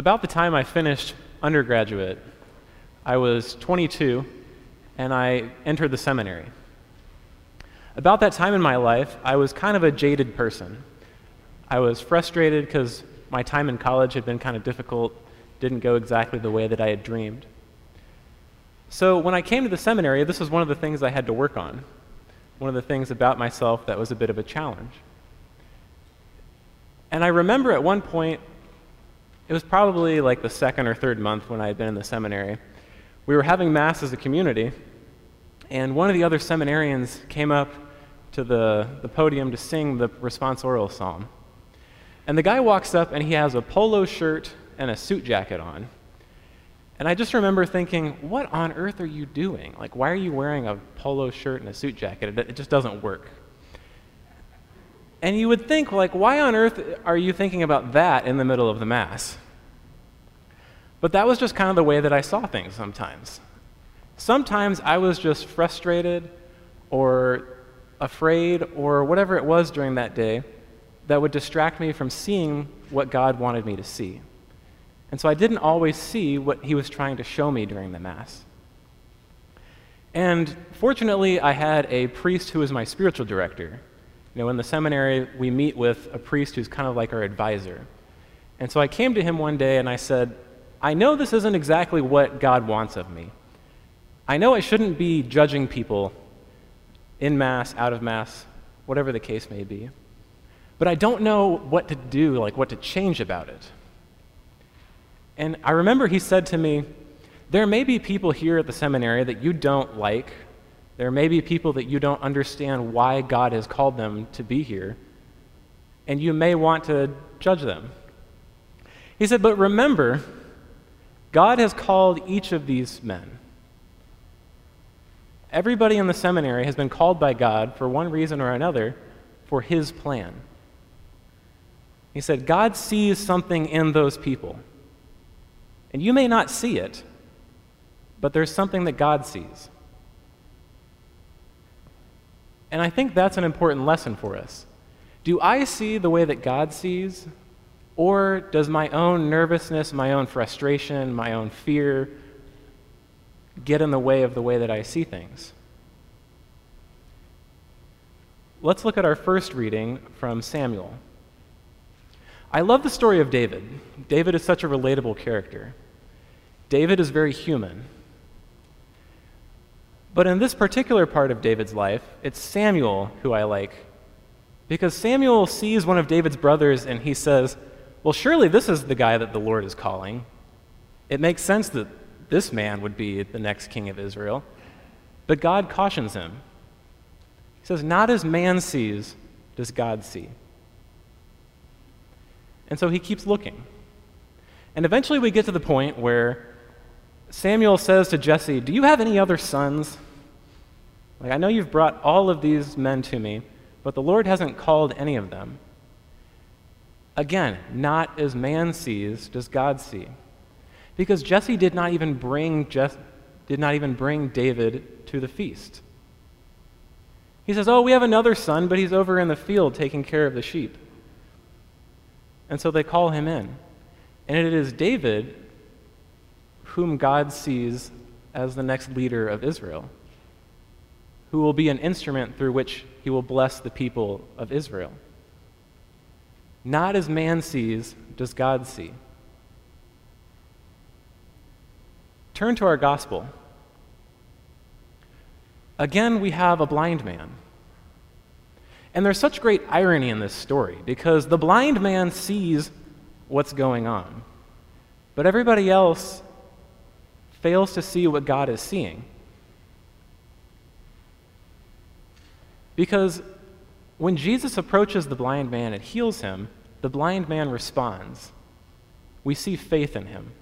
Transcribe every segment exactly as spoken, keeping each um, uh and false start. about the time I finished undergraduate, I was twenty-two, and I entered the seminary. About that time in my life, I was kind of a jaded person. I was frustrated because my time in college had been kind of difficult, didn't go exactly the way that I had dreamed. So when I came to the seminary, this was one of the things I had to work on, one of the things about myself that was a bit of a challenge. And I remember at one point, it was probably like the second or third month when I had been in the seminary, we were having Mass as a community, and one of the other seminarians came up to the, the podium to sing the responsorial psalm. And the guy walks up and he has a polo shirt and a suit jacket on. And I just remember thinking, what on earth are you doing? Like, why are you wearing a polo shirt and a suit jacket? It, it just doesn't work. And you would think, like, why on earth are you thinking about that in the middle of the Mass? But that was just kind of the way that I saw things sometimes. Sometimes I was just frustrated or afraid or whatever it was during that day that would distract me from seeing what God wanted me to see. And so I didn't always see what he was trying to show me during the Mass. And fortunately, I had a priest who was my spiritual director. You know, in the seminary, we meet with a priest who's kind of like our advisor. And so I came to him one day and I said, I know this isn't exactly what God wants of me. I know I shouldn't be judging people in Mass, out of Mass, whatever the case may be. But I don't know what to do, like what to change about it. And I remember he said to me, there may be people here at the seminary that you don't like. There may be people that you don't understand why God has called them to be here. And you may want to judge them. He said, but remember, God has called each of these men. Everybody in the seminary has been called by God for one reason or another for his plan. He said, God sees something in those people. And you may not see it, but there's something that God sees. And I think that's an important lesson for us. Do I see the way that God sees, or does my own nervousness, my own frustration, my own fear get in the way of the way that I see things? Let's look at our first reading from Samuel. I love the story of David. David is such a relatable character. David is very human. But in this particular part of David's life, it's Samuel who I like, because Samuel sees one of David's brothers and he says, well, surely this is the guy that the Lord is calling. It makes sense that this man would be the next king of Israel. But God cautions him. He says, not as man sees, does God see. And so he keeps looking. And eventually we get to the point where Samuel says to Jesse, do you have any other sons? Like, I know you've brought all of these men to me, but the Lord hasn't called any of them. Again, not as man sees, does God see. Because Jesse did not even bring, Jes- did not even bring David to the feast. He says, oh, we have another son, but he's over in the field taking care of the sheep. And so they call him in. And it is David whom God sees as the next leader of Israel, who will be an instrument through which he will bless the people of Israel. Not as man sees, does God see. Turn to our gospel. Again, we have a blind man. And there's such great irony in this story, because the blind man sees what's going on, but everybody else fails to see what God is seeing. Because when Jesus approaches the blind man and heals him, the blind man responds. We see faith in him.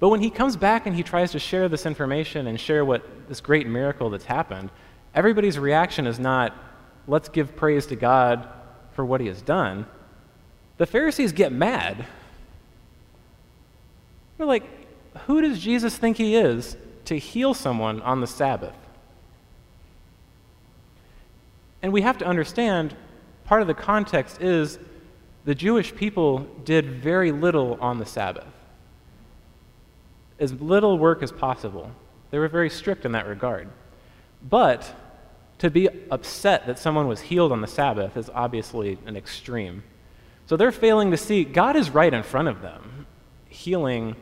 But when he comes back and he tries to share this information and share what this great miracle that's happened, everybody's reaction is not, let's give praise to God for what he has done. The Pharisees get mad. They're like, who does Jesus think he is to heal someone on the Sabbath? And we have to understand, part of the context is the Jewish people did very little on the Sabbath. As little work as possible. They were very strict in that regard. But to be upset that someone was healed on the Sabbath is obviously an extreme. So they're failing to see God is right in front of them, healing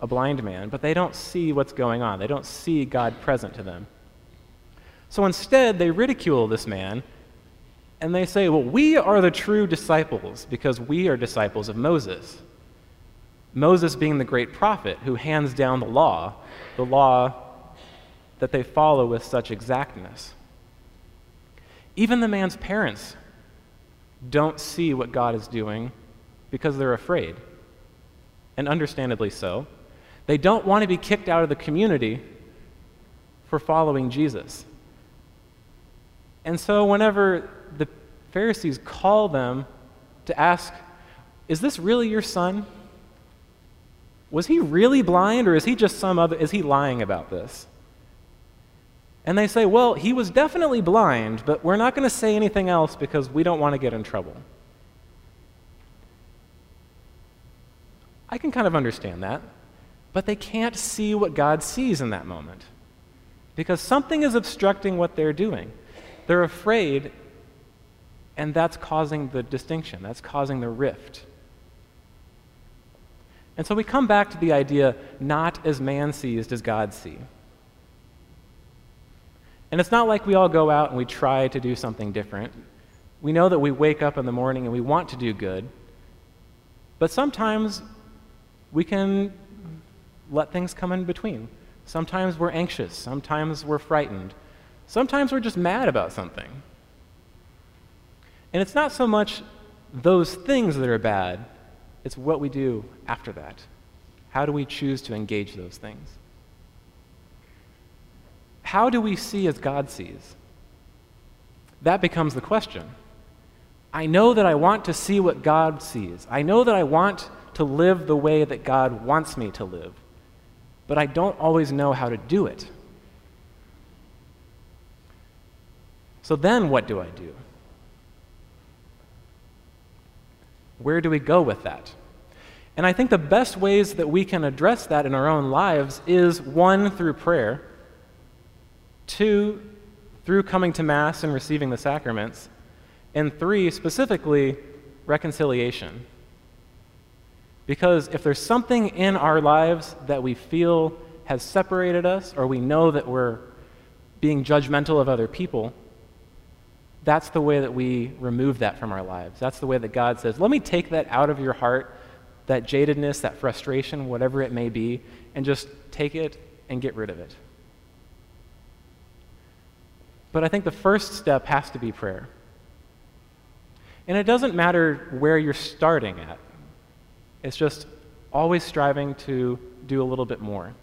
a blind man, but they don't see what's going on. They don't see God present to them. So instead, they ridicule this man, and they say, well, we are the true disciples because we are disciples of Moses. Moses being the great prophet who hands down the law, the law that they follow with such exactness. Even the man's parents don't see what God is doing because they're afraid, and understandably so. They don't want to be kicked out of the community for following Jesus. And so whenever the Pharisees call them to ask, is this really your son? Was he really blind, or is he just some other, is he lying about this? And they say, well, he was definitely blind, but we're not going to say anything else because we don't want to get in trouble. I can kind of understand that, but they can't see what God sees in that moment because something is obstructing what they're doing. They're afraid, and that's causing the distinction. That's causing the rift. And so we come back to the idea, not as man sees does God see. And it's not like we all go out and we try to do something different. We know that we wake up in the morning and we want to do good, but sometimes we can let things come in between. Sometimes we're anxious, sometimes we're frightened, sometimes we're just mad about something. And it's not so much those things that are bad, it's what we do after that. How do we choose to engage those things? How do we see as God sees? That becomes the question. I know that I want to see what God sees. I know that I want to live the way that God wants me to live, but I don't always know how to do it. So then what do I do? Where do we go with that? And I think the best ways that we can address that in our own lives is, one, through prayer, two, through coming to Mass and receiving the sacraments, and three, specifically, reconciliation. Because if there's something in our lives that we feel has separated us, or we know that we're being judgmental of other people, that's the way that we remove that from our lives. That's the way that God says, let me take that out of your heart, that jadedness, that frustration, whatever it may be, and just take it and get rid of it. But I think the first step has to be prayer. And it doesn't matter where you're starting at. It's just always striving to do a little bit more.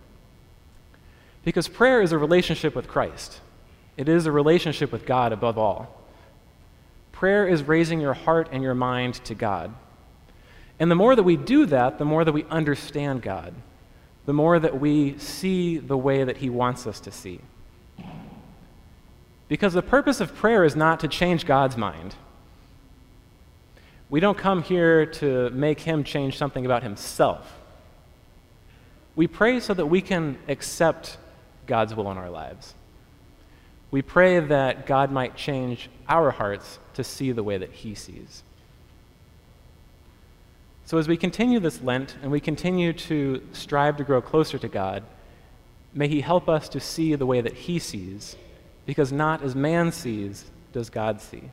Because prayer is a relationship with Christ. It is a relationship with God above all. Prayer is raising your heart and your mind to God. And the more that we do that, the more that we understand God, the more that we see the way that He wants us to see. Because the purpose of prayer is not to change God's mind. We don't come here to make Him change something about Himself. We pray so that we can accept God's will in our lives. We pray that God might change our hearts to see the way that He sees. So as we continue this Lent and we continue to strive to grow closer to God, may He help us to see the way that He sees, because not as man sees does God see.